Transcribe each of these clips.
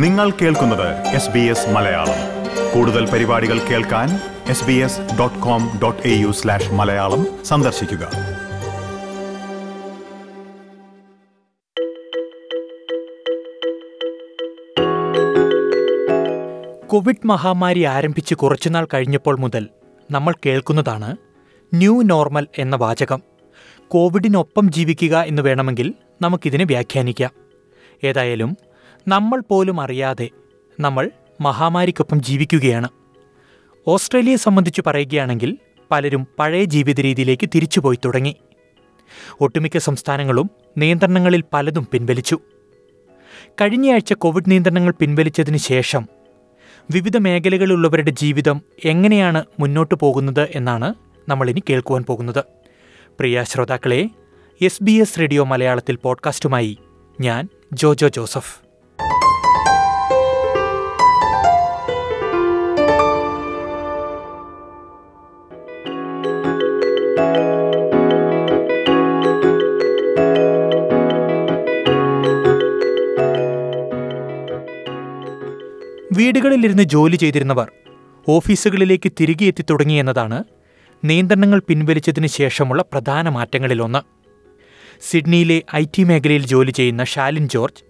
നിങ്ങൾ കേൾക്കുന്നത് SBS മലയാളം. കൂടുതൽ പരിപാടികൾ കേൾക്കാൻ sbs.com.au/മലയാളം സന്ദർശിക്കുക. കോവിഡ് മഹാമാരി ആരംഭിച്ച് കുറച്ചുനാൾ കഴിഞ്ഞപ്പോൾ മുതൽ നമ്മൾ കേൾക്കുന്നതാണ് ന്യൂ നോർമൽ എന്ന വാചകം. കോവിഡിനൊപ്പം ജീവിക്കുക എന്ന് വേണമെങ്കിൽ നമുക്കിതിനെ വ്യാഖ്യാനിക്കാം. ഏതായാലും നമ്മൾ പോലും അറിയാതെ നമ്മൾ മഹാമാരിക്കൊപ്പം ജീവിക്കുകയാണ്. ഓസ്ട്രേലിയയെ സംബന്ധിച്ച് പറയുകയാണെങ്കിൽ പലരും പഴയ ജീവിത രീതിയിലേക്ക് തിരിച്ചുപോയി തുടങ്ങി. ഒട്ടുമിക്ക സംസ്ഥാനങ്ങളും നിയന്ത്രണങ്ങളിൽ പലതും പിൻവലിച്ചു. കഴിഞ്ഞയാഴ്ച കോവിഡ് നിയന്ത്രണങ്ങൾ പിൻവലിച്ചതിന് ശേഷം വിവിധ മേഖലകളിലുള്ളവരുടെ ജീവിതം എങ്ങനെയാണ് മുന്നോട്ടു പോകുന്നത് എന്നാണ് നമ്മളിനി കേൾക്കുവാൻ പോകുന്നത്. പ്രിയ ശ്രോതാക്കളെ, SBS റേഡിയോ മലയാളത്തിൽ പോഡ്കാസ്റ്റുമായി ഞാൻ ജോജോ ജോസഫ്. വീടുകളിലിരുന്ന് ജോലി ചെയ്തിരുന്നവർ ഓഫീസുകളിലേക്ക് തിരികെ എത്തിത്തുടങ്ങിയെന്നതാണ് നിയന്ത്രണങ്ങൾ പിൻവലിച്ചതിന് ശേഷമുള്ള പ്രധാന മാറ്റങ്ങളിലൊന്ന്. സിഡ്നിയിലെ IT മേഖലയിൽ ജോലി ചെയ്യുന്ന ഷാലിൻ ജോർജ്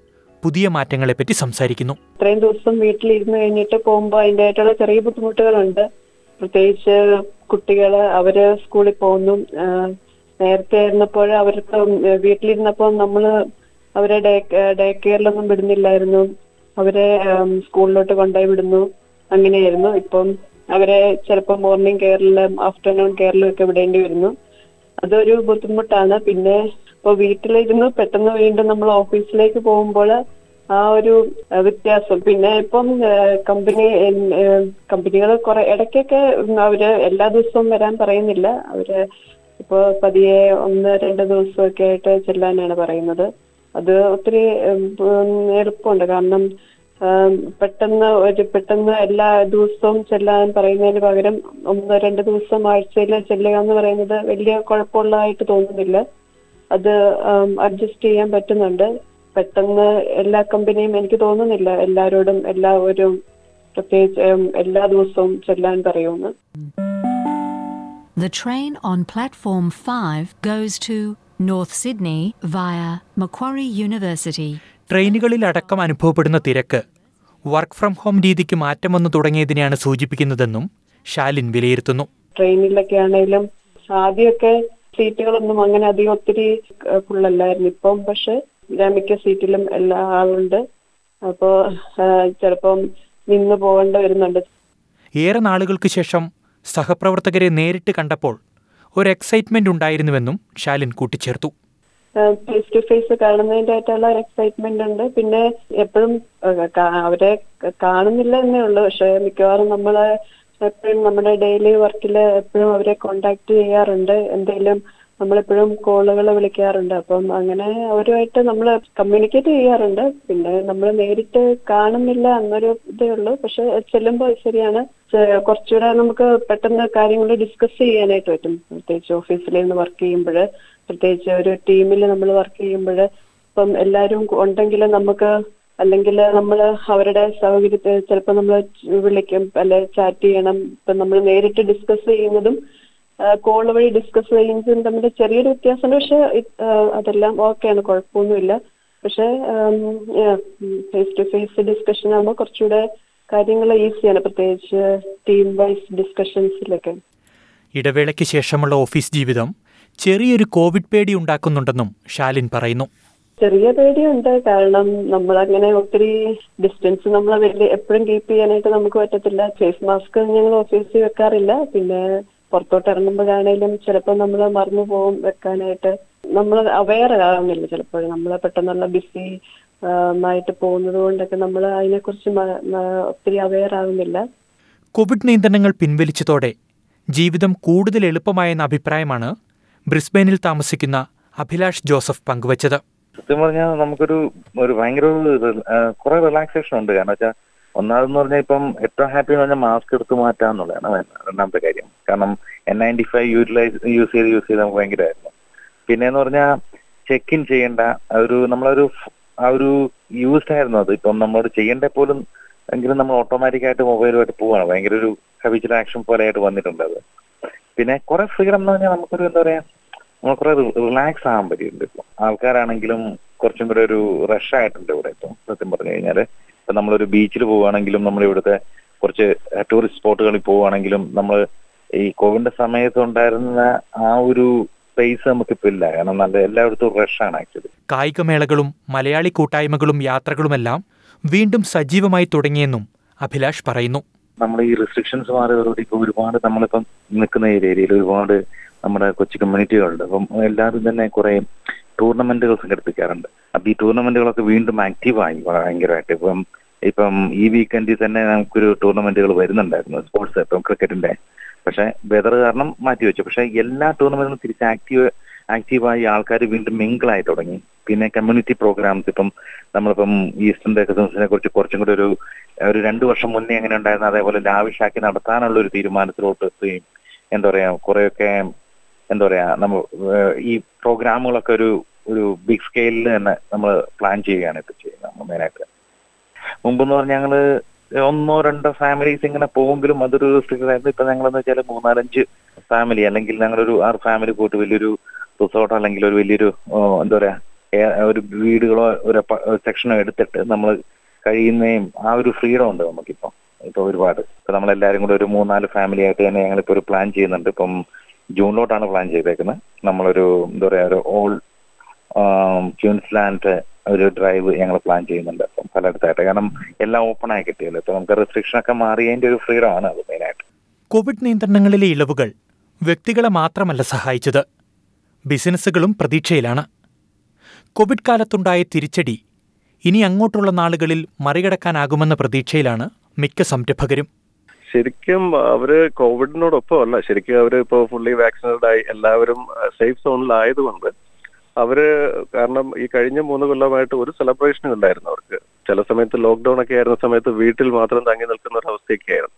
പുതിയ മാറ്റങ്ങളെപ്പറ്റി സംസാരിക്കുന്നു. ഇത്രയും ദിവസം വീട്ടിലിരുന്ന് കഴിഞ്ഞിട്ട് പോകുമ്പോൾ അതിൻ്റെതായിട്ടുള്ള ചെറിയ ബുദ്ധിമുട്ടുകളുണ്ട്. പ്രത്യേകിച്ച് കുട്ടികൾ അവര് സ്കൂളിൽ പോകുന്നു. നേരത്തെ ആയിരുന്നപ്പോൾ അവർക്ക് വീട്ടിലിരുന്നപ്പോൾ നമ്മൾ അവരെ ഡേ കെയറിലൊന്നും വിടുന്നില്ലായിരുന്നു, അവരെ സ്കൂളിലോട്ട് കൊണ്ടുപോയി വിടുന്നു, അങ്ങനെയായിരുന്നു. ഇപ്പം അവരെ ചിലപ്പോൾ മോർണിംഗ് കെയറിലും ആഫ്റ്റർനൂൺ കെയറിലും ഒക്കെ വിടേണ്ടി വരുന്നു. അതൊരു ബുദ്ധിമുട്ടാണ്. പിന്നെ ഇപ്പോൾ വീട്ടിലിരുന്ന് പെട്ടെന്ന് വീണ്ടും നമ്മൾ ഓഫീസിലേക്ക് പോകുമ്പോൾ ആ ഒരു വ്യത്യാസം. പിന്നെ ഇപ്പം കമ്പനികൾ കുറെ ഇടയ്ക്കൊക്കെ അവര് എല്ലാ ദിവസവും വരാൻ പറയുന്നില്ല. അവര് ഇപ്പോൾ പതിയെ 1-2 ദിവസമൊക്കെ ആയിട്ട് ചെല്ലാനാണ് പറയുന്നത്. അത് ഒത്തിരി എളുപ്പമുണ്ട്. കാരണം പെട്ടെന്ന് എല്ലാ ദിവസവും ചെല്ലാൻ പറയുന്നതിന് പകരം 1-2 ദിവസം ആഴ്ചയിൽ ചെല്ലുക എന്ന് പറയുന്നത് വലിയ കുഴപ്പമുള്ളതായിട്ട് തോന്നുന്നില്ല. അത് അഡ്ജസ്റ്റ് ചെയ്യാൻ പറ്റുന്നുണ്ട്. പെട്ടെന്ന് എല്ലാ കമ്പനിയും എനിക്ക് തോന്നുന്നില്ല എല്ലാവരോടും എല്ലാവരും പ്രത്യേകിച്ച് എല്ലാ ദിവസവും ചെല്ലാൻ പറയുമെന്ന്. The train on platform 5 goes to North Sydney via Macquarie University. ട്രെയിനുകളിൽ അടക്കം അനുഭവപ്പെടുന്ന തിരക്ക് വർക്ക് ഫ്രം ഹോം രീതിക്ക് മാറ്റം വന്നു തുടങ്ങിയതിനെയാണ് സൂചിപ്പിക്കുന്നതെന്നും ഷാലിൻ വിലയിരുത്തുന്നു. ട്രെയിനിലൊക്കെ ആണെങ്കിലും ആദ്യമൊക്കെ സീറ്റുകളൊന്നും അങ്ങനെ അധികം ഒത്തിരി ഫുള്ളല്ലായിരുന്നു. ഇപ്പം പക്ഷെ മിക്ക സീറ്റിലും എല്ലാ ആളുണ്ട്. അപ്പോൾ ചിലപ്പം നിന്ന് പോകേണ്ട വരുന്നുണ്ട്. ഏറെ നാളുകൾക്ക് ശേഷം സഹപ്രവർത്തകരെ നേരിട്ട് കണ്ടപ്പോൾ ഒരു എക്സൈറ്റ്മെന്റ് ഉണ്ടായിരുന്നുവെന്നും ഷാലിൻ കൂട്ടിച്ചേർത്തു. ഫേസ് ടു ഫേസ് കാണുന്നതിൻ്റെതായിട്ടുള്ള ഒരു എക്സൈറ്റ്മെന്റ് ഉണ്ട്. പിന്നെ എപ്പോഴും അവരെ കാണുന്നില്ല എന്നേ ഉള്ളൂ. പക്ഷെ മിക്കവാറും നമ്മൾ എപ്പോഴും നമ്മുടെ ഡെയിലി വർക്കിൽ എപ്പോഴും അവരെ കോണ്ടാക്ട് ചെയ്യാറുണ്ട്. എന്തെങ്കിലും നമ്മളെപ്പോഴും കോളുകൾ വിളിക്കാറുണ്ട്. അപ്പം അങ്ങനെ അവരുമായിട്ട് നമ്മൾ കമ്മ്യൂണിക്കേറ്റ് ചെയ്യാറുണ്ട്. പിന്നെ നമ്മൾ നേരിട്ട് കാണുന്നില്ല എന്നൊരു ഇതേ ഉള്ളൂ. പക്ഷെ ചെല്ലുമ്പോൾ ശരിയാണ്, കുറച്ചുകൂടെ നമുക്ക് പെട്ടെന്ന് കാര്യങ്ങൾ ഡിസ്കസ് ചെയ്യാനായിട്ട് പറ്റും. പ്രത്യേകിച്ച് ഓഫീസിൽ നിന്ന് വർക്ക് ചെയ്യുമ്പോൾ, പ്രത്യേകിച്ച് ഒരു ടീമിൽ നമ്മൾ വർക്ക് ചെയ്യുമ്പോൾ ഇപ്പം എല്ലാവരും ഉണ്ടെങ്കിൽ നമുക്ക്, അല്ലെങ്കിൽ നമ്മൾ അവരുടെ സൗകര്യത്തെ ചിലപ്പോൾ നമ്മൾ വിളിക്കും, അല്ലെ ചാറ്റ് ചെയ്യണം. ഇപ്പം നമ്മൾ നേരിട്ട് ഡിസ്കസ് ചെയ്യുന്നതും കോൾ വഴി ഡിസ്കസ് ചെയ്യുന്നതും തമ്മിൽ ചെറിയൊരു വ്യത്യാസമുണ്ട്. പക്ഷെ അതെല്ലാം ഓക്കെയാണ്, കുഴപ്പമൊന്നുമില്ല. പക്ഷെ ഫേസ് ടു ഫേസ് ഡിസ്കഷൻ ആകുമ്പോൾ കുറച്ചുകൂടെ കാര്യങ്ങൾ ഈസിയാണ്, പ്രത്യേകിച്ച് ടീം വൈസ് ഡിസ്കഷൻസിലൊക്കെ. ഇടവേളയ്ക്ക് ശേഷമുള്ള ഓഫീസ് ജീവിതം ചെറിയൊരു കോവിഡ് പേടി ഉണ്ടാക്കുന്നുണ്ടെന്നും ഷാലിൻ പറയുന്നു. ചെറിയ പേടിയുണ്ട്. കാരണം നമ്മളങ്ങനെ ഒത്തിരി ഡിസ്റ്റൻസ് നമ്മൾ എപ്പോഴും കീപ്പ് ചെയ്യാനായിട്ട് നമുക്ക് പറ്റത്തില്ല. ഫേസ് മാസ്ക് ഞങ്ങൾ ഓഫീസിൽ വെക്കാറില്ല. പിന്നെ പുറത്തോട്ട് ഇറങ്ങുമ്പോഴാണേലും ചിലപ്പോൾ നമ്മൾ മറന്നു പോകും വെക്കാനായിട്ട്. നമ്മൾ അവെയർ ആകുന്നില്ല. ചിലപ്പോൾ നമ്മൾ പെട്ടെന്നുള്ള ബിസി ആയിട്ട് പോകുന്നത് കൊണ്ടൊക്കെ നമ്മൾ അതിനെക്കുറിച്ച് ഒത്തിരി അവെയർ ആകുന്നില്ല. കോവിഡ് നിയന്ത്രണങ്ങൾ പിൻവലിച്ചതോടെ ജീവിതം കൂടുതൽ എളുപ്പമായെന്ന അഭിപ്രായമാണ് ബ്രിസ്ബെയിനിൽ താമസിക്കുന്ന അഭിലാഷ് ജോസഫ് പങ്കുവച്ചത്. സത്യം പറഞ്ഞാൽ നമുക്കൊരു ഭയങ്കര കുറെ റിലാക്സേഷൻ ഉണ്ട്. കാരണം വെച്ചാൽ ഒന്നാമതെന്ന് പറഞ്ഞാൽ ഇപ്പം ഏറ്റവും ഹാപ്പി എന്ന് പറഞ്ഞാൽ മാസ്ക് എടുത്ത് മാറ്റാന്നുള്ളതാണ് രണ്ടാമത്തെ കാര്യം. കാരണം N95 യൂസ് ചെയ്ത് നമുക്ക് ഭയങ്കരമായിരുന്നു. പിന്നെന്ന് പറഞ്ഞാൽ ചെക്ക് ഇൻ ചെയ്യേണ്ട, ഒരു നമ്മളൊരു ആ ഒരു യൂസ്ഡ് ആയിരുന്നു അത്. ഇപ്പം നമ്മളോട് ചെയ്യേണ്ട പോലും എങ്കിലും നമ്മൾ ഓട്ടോമാറ്റിക്കായിട്ട് മൊബൈലുമായിട്ട് പോവാണ്. ഭയങ്കര ഒരു ഹബിച്വൽ ആക്ഷൻ പോലെ ആയിട്ട് വന്നിട്ടുണ്ട് അത്. പിന്നെ കുറെ ഫ്രീഡം എന്ന് പറഞ്ഞാൽ നമുക്കൊരു എന്താ പറയാ, നമ്മൾ കുറെ റിലാക്സ് ആകാൻ പറ്റിയിട്ടുണ്ട്. ഇപ്പം ആൾക്കാരാണെങ്കിലും കുറച്ചും കൂടെ ഒരു റഷ് ആയിട്ടുണ്ട് ഇവിടെ. ഇപ്പം സത്യം പറഞ്ഞു കഴിഞ്ഞാൽ ഇപ്പം നമ്മളൊരു ബീച്ചിൽ പോവുകയാണെങ്കിലും നമ്മൾ ഇവിടുത്തെ കുറച്ച് ടൂറിസ്റ്റ് സ്പോട്ടുകളിൽ പോവുകയാണെങ്കിലും നമ്മൾ ഈ കോവിഡിന്റെ സമയത്ത് ഉണ്ടായിരുന്ന ആ ഒരു സ്പേസ് നമുക്കിപ്പോൾ ഇല്ല. കാരണം നല്ല എല്ലായിടത്തും റഷാണ് ആക്ച്വലി. കായികമേളകളും മലയാളി കൂട്ടായ്മകളും യാത്രകളുമെല്ലാം വീണ്ടും സജീവമായി തുടങ്ങിയെന്നും അഭിലാഷ് പറയുന്നു. നമ്മൾ ഈ റെസ്ട്രിക്ഷൻസ് മാറിയതോടെ ഇപ്പോൾ ഒരുപാട് നമ്മളിപ്പം നിൽക്കുന്ന ഏരിയയിൽ ഒരുപാട് നമ്മുടെ കൊച്ചു കമ്മ്യൂണിറ്റികളുണ്ട്. അപ്പം എല്ലാവരും തന്നെ കുറേ ടൂർണമെന്റുകൾ സംഘടിപ്പിക്കാറുണ്ട്. അപ്പം ഈ ടൂർണമെന്റുകളൊക്കെ വീണ്ടും ആക്റ്റീവായി ഭയങ്കരമായിട്ട്. ഇപ്പം ഈ വീക്കെൻഡിൽ തന്നെ നമുക്കൊരു ടൂർണമെന്റുകൾ വരുന്നുണ്ടായിരുന്നു സ്പോർട്സ്, ഇപ്പം ക്രിക്കറ്റിന്റെ. പക്ഷെ വെതർ കാരണം മാറ്റിവെച്ചു. പക്ഷെ എല്ലാ ടൂർണമെന്റും തിരിച്ച് ആക്റ്റീവായി ആൾക്കാർ വീണ്ടും മിങ്കിളായി തുടങ്ങി. പിന്നെ കമ്മ്യൂണിറ്റി പ്രോഗ്രാംസ്, ഇപ്പം നമ്മളിപ്പം ഈസ്റ്റേൺ ഡെക്കസൻസിനെ കുറിച്ച് കുറച്ചും കൂടി ഒരു 2 വർഷം മുന്നേ എങ്ങനെ ഉണ്ടായിരുന്നു അതേപോലെ ലാവിഷാക്കി നടത്താനുള്ള ഒരു തീരുമാനത്തിലോട്ട് എത്തുകയും എന്താ പറയാ കുറെയൊക്കെ എന്താ പറയാ നമ്മൾ ഈ പ്രോഗ്രാമുകളൊക്കെ ഒരു ബിഗ് സ്കെയിലിൽ തന്നെ നമ്മൾ പ്ലാൻ ചെയ്യുകയാണ് ഇപ്പം ചെയ്യുന്നത്. മെയിനായിട്ട് മുമ്പെന്ന് പറഞ്ഞാൽ ഞങ്ങൾ 1-2 ഫാമിലീസ് ഇങ്ങനെ പോകുമെങ്കിലും അതൊരു റിസ്ട്രിക്റ്റഡ് ആയിരുന്നു. ഇപ്പം ഞങ്ങളെന്ന് വെച്ചാൽ 3-5 ഫാമിലി അല്ലെങ്കിൽ ഞങ്ങളൊരു 6 ഫാമിലി പോയിട്ട് വലിയൊരു റിസോർട്ടോ അല്ലെങ്കിൽ ഒരു വലിയൊരു എന്താ പറയാ ഒരു വീടുകളോ ഒരു സെക്ഷനോ എടുത്തിട്ട് നമ്മൾ കഴിയുന്നതും ആ ഒരു ഫ്രീഡം ഉണ്ട് നമുക്കിപ്പം. ഇപ്പോൾ ഒരുപാട് ഇപ്പം നമ്മളെല്ലാവരും കൂടെ ഒരു 3-4 ഫാമിലി ആയിട്ട് തന്നെ ഞങ്ങളിപ്പോൾ ഒരു പ്ലാൻ ചെയ്യുന്നുണ്ട്. ഇപ്പം ജൂണിലോട്ടാണ് പ്ലാൻ ചെയ്തേക്കുന്നത്. നമ്മളൊരു എന്താ പറയുക ഒരു ഓൾ ക്യൂൻസ്ലാൻഡ് ഒരു ഡ്രൈവ് ഞങ്ങൾ പ്ലാൻ ചെയ്യുന്നുണ്ട് അപ്പം പലയിടത്തായിട്ട്. കാരണം എല്ലാം ഓപ്പണായി കിട്ടിയല്ലോ ഇപ്പം നമുക്ക് റെസ്ട്രിക്ഷനൊക്കെ മാറിയതിൻ്റെ ഒരു ഫ്രീഡമാണ് അത് മെയിനായിട്ട്. കോവിഡ് നിയന്ത്രണങ്ങളിലെ ഇളവുകൾ വ്യക്തികളെ മാത്രമല്ല സഹായിച്ചത്, ബിസിനസ്സുകളും പ്രതീക്ഷയിലാണ്. കോവിഡ് കാലത്തുണ്ടായ തിരിച്ചടി ഇനി അങ്ങോട്ടുള്ള നാളുകളിൽ മറികടക്കാനാകുമെന്ന പ്രതീക്ഷയിലാണ് മിക്ക സംരംഭകരും. ശരിക്കും അവര് കോവിഡിനോടൊപ്പമല്ല, ശരിക്കും അവര് ഇപ്പോൾ ഫുള്ളി വാക്സിനേറ്റഡ് ആയി എല്ലാവരും സേഫ് സോണിലായതുകൊണ്ട് അവര്, കാരണം ഈ കഴിഞ്ഞ 3 കൊല്ലമായിട്ട് ഒരു സെലിബ്രേഷനും ഇല്ലായിരുന്നു അവർക്ക്. ചില സമയത്ത് ലോക്ക്ഡൌൺ ഒക്കെ ആയിരുന്ന സമയത്ത് വീട്ടിൽ മാത്രം തങ്ങി നിൽക്കുന്ന ഒരു അവസ്ഥയൊക്കെ ആയിരുന്നു.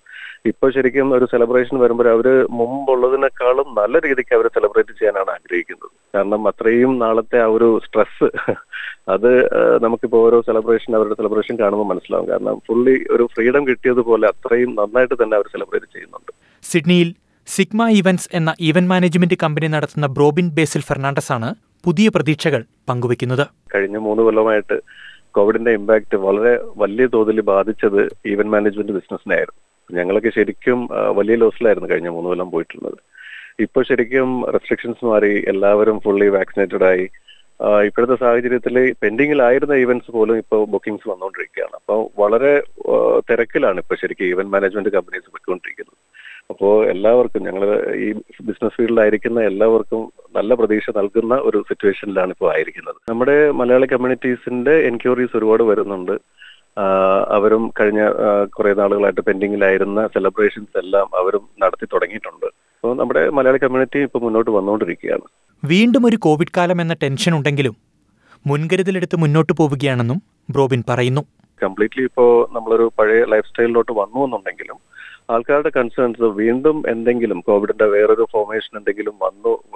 ഇപ്പോൾ ശരിക്കും ഒരു സെലിബ്രേഷൻ വരുമ്പോൾ അവർ മുമ്പുള്ളതിനേക്കാളും നല്ല രീതിക്ക് അവർ സെലിബ്രേറ്റ് ചെയ്യാനാണ് ആഗ്രഹിക്കുന്നത്. കാരണം അത്രയും നാളത്തെ ആ ഒരു സ്ട്രെസ് അത് നമുക്കിപ്പോൾ ഓരോ സെലിബ്രേഷൻ അവരുടെ സെലിബ്രേഷൻ കാണുമ്പോൾ മനസ്സിലാവും. കാരണം ഫുള്ളി ഒരു ഫ്രീഡം കിട്ടിയതുപോലെ അത്രയും നന്നായിട്ട് തന്നെ അവർ സെലിബ്രേറ്റ് ചെയ്യുന്നുണ്ട്. സിഡ്നിയിൽ സിഗ്മ ഇവന്റ്സ് എന്ന ഇവന്റ് മാനേജ്മെന്റ് കമ്പനി നടത്തുന്ന ബ്രോബിൻ ഫെർണാണ്ടസ് ആണ് പുതിയ പ്രതീക്ഷകൾ പങ്കുവെക്കുന്നത്. കഴിഞ്ഞ 3 കൊല്ലമായിട്ട് കോവിഡിന്റെ ഇമ്പാക്ട് വളരെ വലിയ തോതിൽ ബാധിച്ചത് ഈവന്റ് മാനേജ്മെന്റ് ബിസിനസ്സിനെ ആയിരുന്നു. ഞങ്ങളൊക്കെ ശരിക്കും വലിയ ലോസിലായിരുന്നു കഴിഞ്ഞ 3 കൊല്ലം പോയിട്ടുള്ളത്. ഇപ്പോൾ ശരിക്കും റെസ്ട്രിക്ഷൻസ് മാറി എല്ലാവരും ഫുള്ളി വാക്സിനേറ്റഡ് ആയി. ഇപ്പോഴത്തെ സാഹചര്യത്തിൽ പെൻഡിങ്ങിലായിരുന്ന ഈവന്റ്സ് പോലും ഇപ്പോൾ ബുക്കിംഗ്സ് വന്നുകൊണ്ടിരിക്കുകയാണ്. അപ്പോൾ വളരെ തിരക്കിലാണ് ഇപ്പോൾ ശരിക്കും ഈവന്റ് മാനേജ്മെന്റ് കമ്പനീസ് പോയിക്കൊണ്ടിരിക്കുന്നത്. അപ്പോൾ എല്ലാവർക്കും, ഞങ്ങൾ ഈ ബിസിനസ് ഫീൽഡിലായിരിക്കുന്ന എല്ലാവർക്കും നല്ല പ്രതീക്ഷ നൽകുന്ന ഒരു സിറ്റുവേഷനിലാണ് ഇപ്പോൾ ആയിരിക്കുന്നത്. നമ്മുടെ മലയാളി കമ്മ്യൂണിറ്റീസിന്റെ എൻക്വയറീസ് ഒരുപാട് വരുന്നുണ്ട്. അവരും കഴിഞ്ഞ കുറേ നാളുകളായിട്ട് പെൻഡിങ്ങിലായിരുന്ന സെലിബ്രേഷൻസ് എല്ലാം അവരും നടത്തി തുടങ്ങിയിട്ടുണ്ട്. അപ്പോൾ നമ്മുടെ മലയാളി കമ്മ്യൂണിറ്റി ഇപ്പോൾ മുന്നോട്ട് വന്നുകൊണ്ടിരിക്കുകയാണ്. വീണ്ടും ഒരു കോവിഡ് കാലം എന്ന ടെൻഷൻ ഉണ്ടെങ്കിലും മുൻകരുതലെടുത്ത് മുന്നോട്ട് പോവുകയാണെന്നും ബ്രോബിൻ പറയുന്നു. കംപ്ലീറ്റ്ലി ഇപ്പോൾ നമ്മളൊരു പഴയ ലൈഫ് സ്റ്റൈലിലോട്ട് വന്നു എന്നുണ്ടെങ്കിലും ആൾക്കാരുടെ കൺസേൺസ് വീണ്ടും എന്തെങ്കിലും കോവിഡിന്റെ വേറൊരു ഫോർമേഷൻ എന്തെങ്കിലും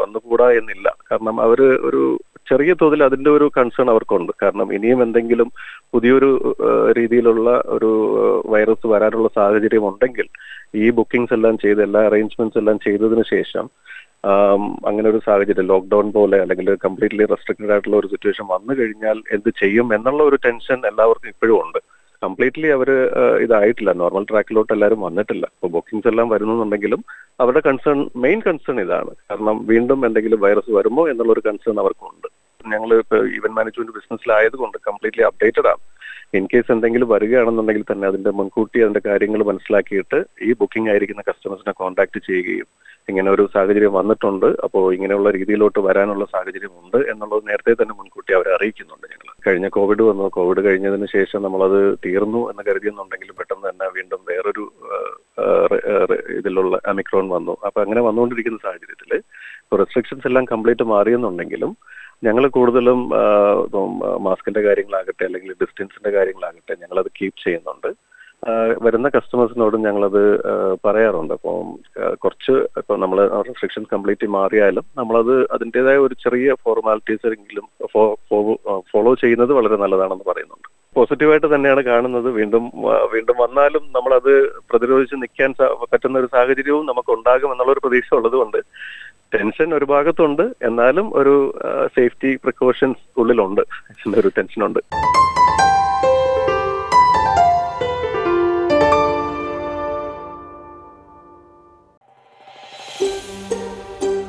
വന്നുകൂടാ എന്നില്ല. കാരണം അവർ ഒരു ചെറിയ തോതിൽ അതിന്റെ ഒരു കൺസേൺ അവർക്കുണ്ട്. കാരണം ഇനിയും എന്തെങ്കിലും പുതിയൊരു രീതിയിലുള്ള ഒരു വൈറസ് വരാനുള്ള സാഹചര്യം ഉണ്ടെങ്കിൽ ഈ ബുക്കിംഗ്സ് എല്ലാം ചെയ്ത് എല്ലാ അറേഞ്ച്മെന്റ്സ് എല്ലാം ചെയ്തതിനു ശേഷം അങ്ങനെ ഒരു സാഹചര്യം ലോക്ക്ഡൌൺ പോലെ അല്ലെങ്കിൽ കംപ്ലീറ്റ്ലി റെസ്ട്രിക്റ്റഡ് ആയിട്ടുള്ള ഒരു സിറ്റുവേഷൻ വന്നു കഴിഞ്ഞാൽ എന്ത് ചെയ്യും എന്നുള്ള ഒരു ടെൻഷൻ എല്ലാവർക്കും ഇപ്പോഴും ഉണ്ട്. കംപ്ലീറ്റ്ലി അവർ ഇതായിട്ടില്ല, നോർമൽ ട്രാക്കിലോട്ട് എല്ലാവരും വന്നിട്ടില്ല. ഇപ്പോൾ ബുക്കിംഗ്സ് എല്ലാം വരുന്നുണ്ടെങ്കിലും അവരുടെ കൺസേൺ, മെയിൻ കൺസേൺ ഇതാണ്. കാരണം വീണ്ടും എന്തെങ്കിലും വൈറസ് വരുമോ എന്നുള്ളൊരു കൺസേൺ അവർക്കുണ്ട്. ഞങ്ങൾ ഇപ്പോൾ ഇവന്റ് മാനേജ്മെന്റ് ബിസിനസ്സിലായതുകൊണ്ട് കംപ്ലീറ്റ്ലി അപ്ഡേറ്റഡ് ആണ്. ഇൻ കേസ് എന്തെങ്കിലും വരികയാണെന്നുണ്ടെങ്കിൽ തന്നെ അതിന്റെ മുൻകൂട്ടി അതിന്റെ കാര്യങ്ങൾ മനസ്സിലാക്കിയിട്ട് ഈ ബുക്കിംഗ് ആയിരിക്കുന്ന കസ്റ്റമേഴ്സിനെ കോൺടാക്ട് ചെയ്യുകയും ഇങ്ങനെ ഒരു സാഹചര്യം വന്നിട്ടുണ്ട്, അപ്പോൾ ഇങ്ങനെയുള്ള രീതിയിലോട്ട് വരാനുള്ള സാഹചര്യമുണ്ട് എന്നുള്ളത് നേരത്തെ തന്നെ മുൻകൂട്ടി അവരെ അറിയിക്കുന്നുണ്ട്. ഞങ്ങൾ കഴിഞ്ഞ കോവിഡ് വന്നു, കോവിഡ് കഴിഞ്ഞതിന് ശേഷം നമ്മളത് തീർന്നു എന്ന് കരുതിയെന്നുണ്ടെങ്കിലും പെട്ടെന്ന് തന്നെ വീണ്ടും വേറൊരു ഇതിലുള്ള ഒമിക്രോൺ വന്നു. അപ്പോൾ അങ്ങനെ വന്നുകൊണ്ടിരിക്കുന്ന സാഹചര്യത്തിൽ റെസ്ട്രിക്ഷൻസ് എല്ലാം കംപ്ലീറ്റ് മാറിയെന്നുണ്ടെങ്കിലും ഞങ്ങൾ കൂടുതലും മാസ്കിന്റെ കാര്യങ്ങളാകട്ടെ അല്ലെങ്കിൽ ഡിസ്റ്റൻസിന്റെ കാര്യങ്ങളാകട്ടെ ഞങ്ങളത് കീപ്പ് ചെയ്യുന്നുണ്ട്. വരുന്ന കസ്റ്റമേഴ്സിനോടും ഞങ്ങളത് പറയാറുണ്ട്. അപ്പോൾ കുറച്ച് ഇപ്പം നമ്മൾ റെസ്ട്രിക്ഷൻസ് കംപ്ലീറ്റ് മാറിയാലും നമ്മളത് അതിൻ്റെതായ ഒരു ചെറിയ ഫോർമാലിറ്റീസ് എങ്കിലും ഫോളോ ചെയ്യുന്നത് വളരെ നല്ലതാണെന്ന് പറയുന്നുണ്ട്. പോസിറ്റീവായിട്ട് തന്നെയാണ് കാണുന്നത്. വീണ്ടും വന്നാലും നമ്മളത് പ്രതിരോധിച്ച് നിൽക്കാൻ പറ്റുന്ന ഒരു സാഹചര്യവും നമുക്ക് ഉണ്ടാകും എന്നുള്ളൊരു പ്രതീക്ഷ ഉള്ളതുകൊണ്ട് ടെൻഷൻ ഒരു ഭാഗത്തുണ്ട്, എന്നാലും ഒരു സേഫ്റ്റി പ്രിക്കോഷൻസ് ഉള്ളിലുണ്ട്, ഒരു ടെൻഷനുണ്ട്.